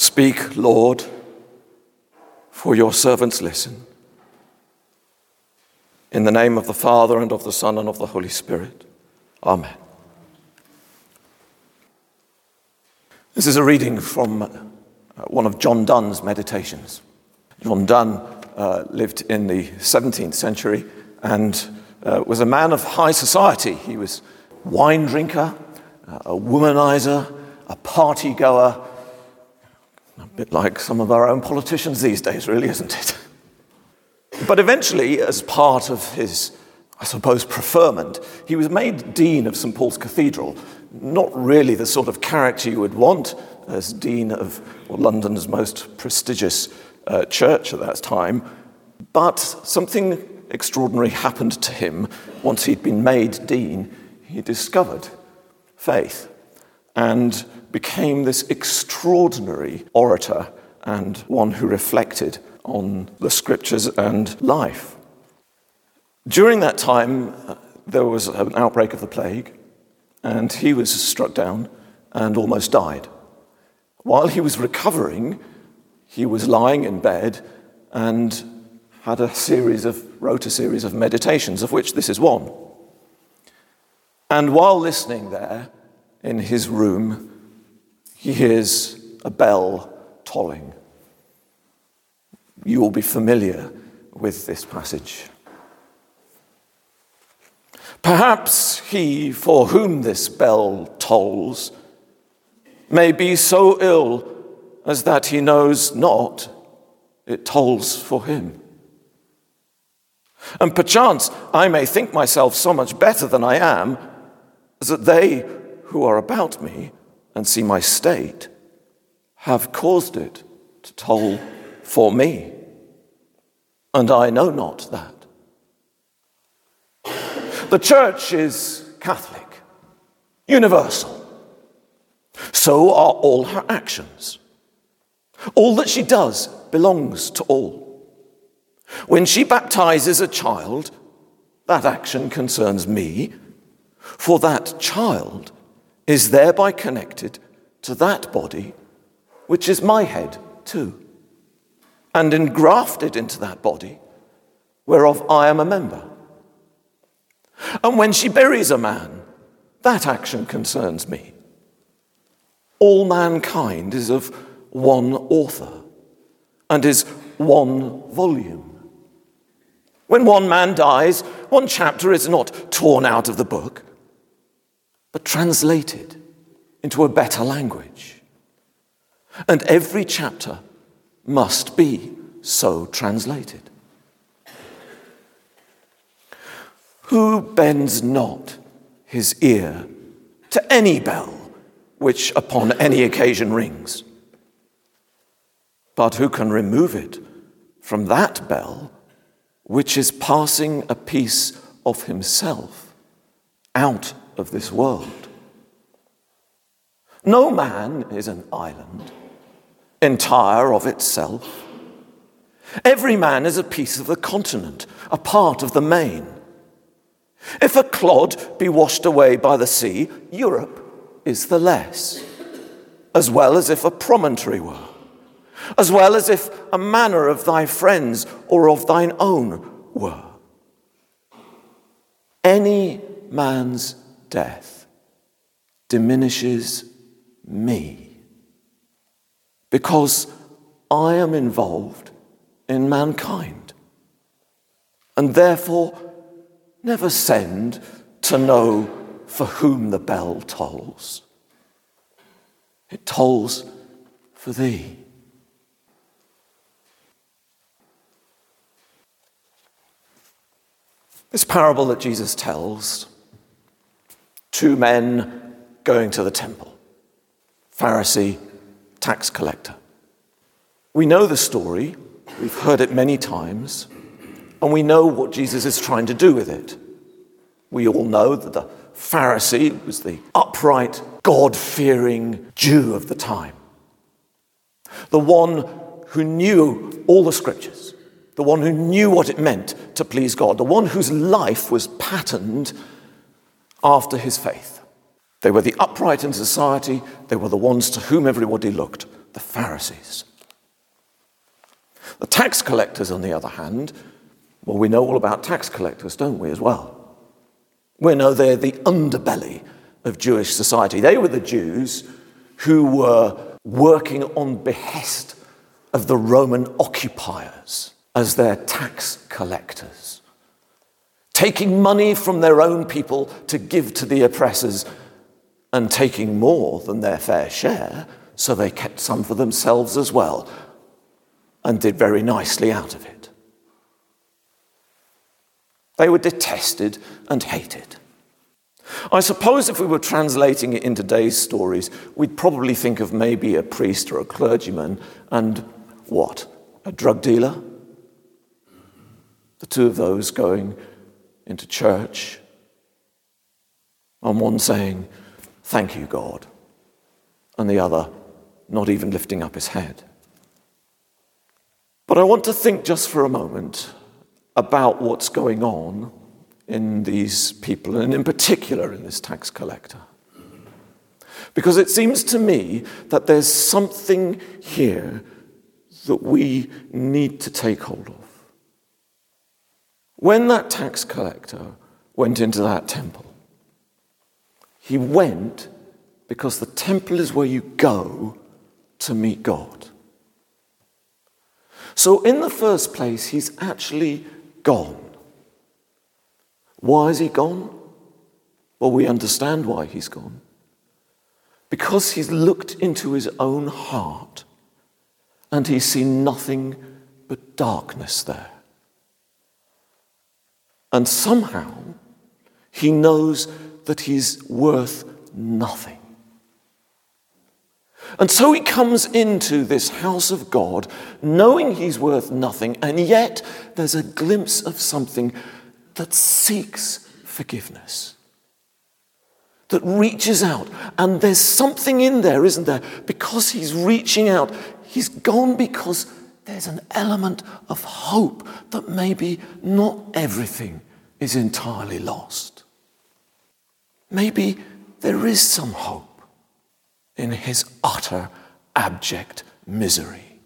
Speak, Lord, for your servants listen. In the name of the Father, and of the Son, and of the Holy Spirit. Amen. This is a reading from one of John Donne's meditations. John Donne lived in the 17th century and was a man of high society. He was a wine drinker, a womanizer, a party goer, a bit like some of our own politicians these days, really, isn't it? But eventually, as part of his, I suppose, preferment, he was made Dean of St. Paul's Cathedral. Not really the sort of character you would want as Dean of London's most prestigious church at that time, but something extraordinary happened to him once he'd been made Dean. He discovered faith and became this extraordinary orator and one who reflected on the scriptures and life. During that time, there was an outbreak of the plague, and he was struck down and almost died. While he was recovering, he was lying in bed and wrote a series of meditations, of which this is one. And while listening there in his room, he hears a bell tolling. You will be familiar with this passage. Perhaps he for whom this bell tolls may be so ill as that he knows not it tolls for him. And perchance I may think myself so much better than I am, as that they who are about me and see my state have caused it to toll for me, and I know not that. The church is Catholic, universal. So are all her actions. All that she does belongs to all. When she baptizes a child, that action concerns me, for that child is thereby connected to that body, which is my head too, and engrafted into that body, whereof I am a member. And when she buries a man, that action concerns me. All mankind is of one author and is one volume. When one man dies, one chapter is not torn out of the book, but translated into a better language. And every chapter must be so translated. Who bends not his ear to any bell which upon any occasion rings? But who can remove it from that bell which is passing a piece of himself out of this world? No man is an island, entire of itself. Every man is a piece of the continent, a part of the main. If a clod be washed away by the sea, Europe is the less, as well as if a promontory were, as well as if a manor of thy friends or of thine own were. Any man's death diminishes me, because I am involved in mankind, and therefore never send to know for whom the bell tolls. It tolls for thee. This parable that Jesus tells, two men going to the temple, Pharisee, tax collector. We know the story, we've heard it many times, and we know what Jesus is trying to do with it. We all know that the Pharisee was the upright, God-fearing Jew of the time. The one who knew all the scriptures. The one who knew what it meant to please God. The one whose life was patterned after his faith. They were the upright in society. They were the ones to whom everybody looked. The the Pharisees. The tax collectors, on the other hand, well, we know all about tax collectors, don't we, as well? We know they're the underbelly of Jewish society. They were the Jews who were working on behest of the Roman occupiers as their tax collectors, taking money from their own people to give to the oppressors and taking more than their fair share, so they kept some for themselves as well and did very nicely out of it. They were detested and hated. I suppose if we were translating it in today's stories, we'd probably think of maybe a priest or a clergyman and what? A drug dealer? The two of those going into church and one saying, "Thank you, God," and the other not even lifting up his head. But I want to think just for a moment about what's going on in these people, and in particular in this tax collector. Because it seems to me that there's something here that we need to take hold of. When that tax collector went into that temple, he went because the temple is where you go to meet God. So in the first place, he's actually gone. Why is he gone? Well, we understand why he's gone. Because he's looked into his own heart and he's seen nothing but darkness there. And somehow he knows that he's worth nothing. And so he comes into this house of God knowing he's worth nothing, and yet there's a glimpse of something that seeks forgiveness, that reaches out. And there's something in there, isn't there? Because he's reaching out, he's gone because there's an element of hope that maybe not everything is entirely lost. Maybe there is some hope in his utter, abject misery.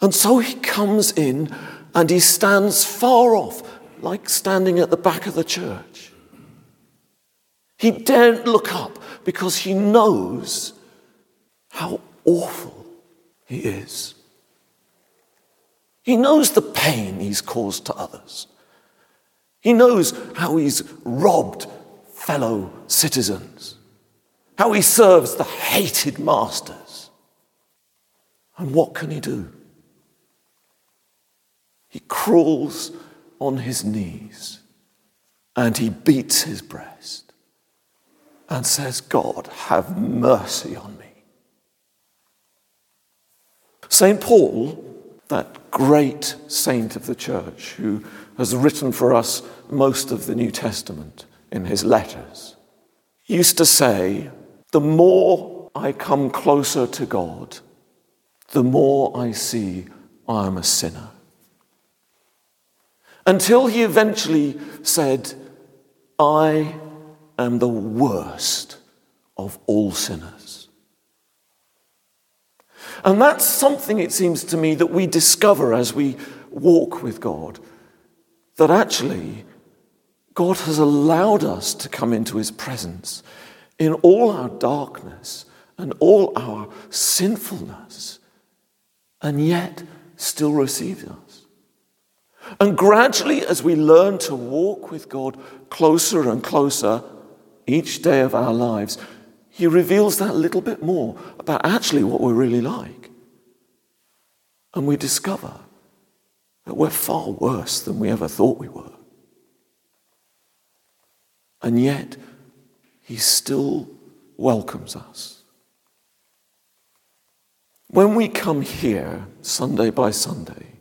And so he comes in and he stands far off, like standing at the back of the church. He daren't look up because he knows how awful he is. He knows the pain he's caused to others. He knows how he's robbed fellow citizens, how he serves the hated masters. And what can he do? He crawls on his knees and he beats his breast and says, "God, have mercy on me." St. Paul, that great saint of the church who has written for us most of the New Testament in his letters, used to say, "The more I come closer to God, the more I see I am a sinner." Until he eventually said, "I am the worst of all sinners." And that's something, it seems to me, that we discover as we walk with God, that actually God has allowed us to come into his presence in all our darkness and all our sinfulness, and yet still receives us. And gradually, as we learn to walk with God closer and closer each day of our lives, he reveals that little bit more about actually what we're really like. And we discover that we're far worse than we ever thought we were. And yet, he still welcomes us. When we come here, Sunday by Sunday,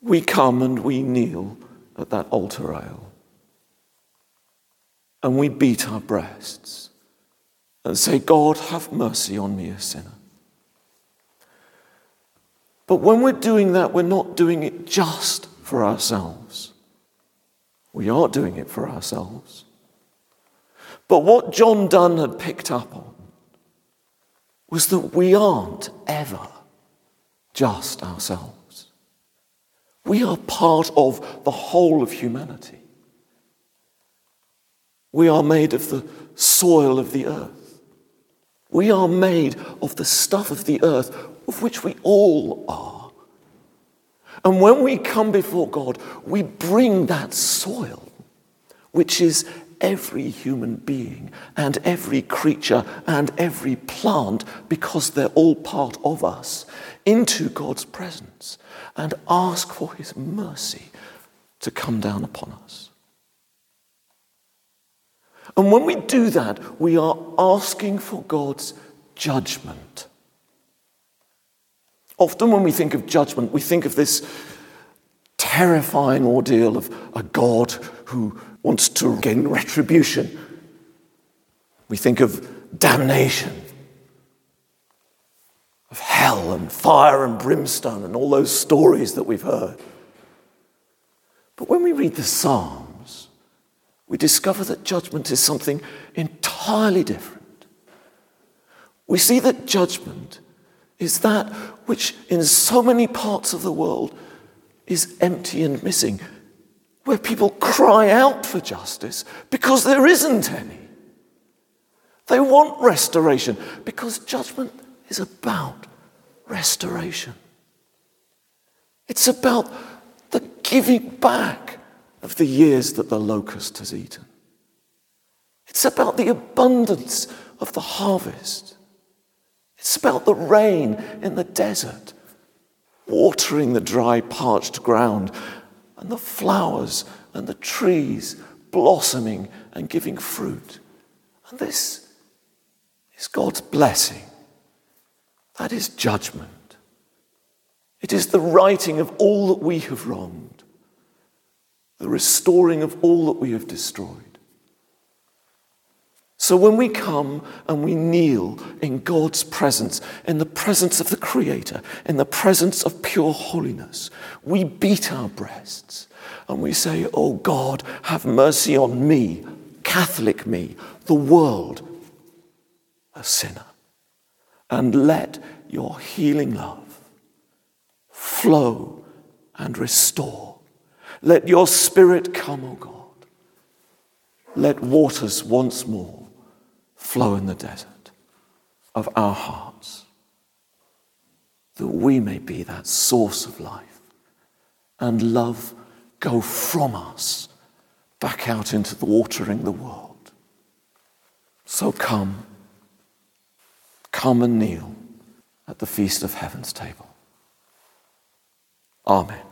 we come and we kneel at that altar rail and we beat our breasts and say, "God, have mercy on me, a sinner." But when we're doing that, we're not doing it just for ourselves. We are doing it for ourselves. But what John Donne had picked up on was that we aren't ever just ourselves. We are part of the whole of humanity. We are made of the soil of the earth. We are made of the stuff of the earth, of which we all are. And when we come before God, we bring that soil, which is every human being and every creature and every plant, because they're all part of us, into God's presence and ask for his mercy to come down upon us. And when we do that, we are asking for God's judgment. Often when we think of judgment, we think of this terrifying ordeal of a God who wants to gain retribution. We think of damnation, of hell and fire and brimstone and all those stories that we've heard. But when we read the Psalms, we discover that judgment is something entirely different. We see that judgment is that which in so many parts of the world is empty and missing, where people cry out for justice because there isn't any. They want restoration because judgment is about restoration. It's about the giving back of the years that the locust has eaten. It's about the abundance of the harvest. It's about the rain in the desert, watering the dry, parched ground, and the flowers and the trees blossoming and giving fruit. And this is God's blessing. That is judgment. It is the righting of all that we have wronged, the restoring of all that we have destroyed. So when we come and we kneel in God's presence, in the presence of the Creator, in the presence of pure holiness, we beat our breasts and we say, "Oh God, have mercy on me, Catholic me, the world, a sinner, and let your healing love flow and restore. Let your Spirit come, O God. Let waters once more flow in the desert of our hearts, that we may be that source of life and love go from us back out into the watering the world." So come and kneel at the feast of heaven's table. Amen.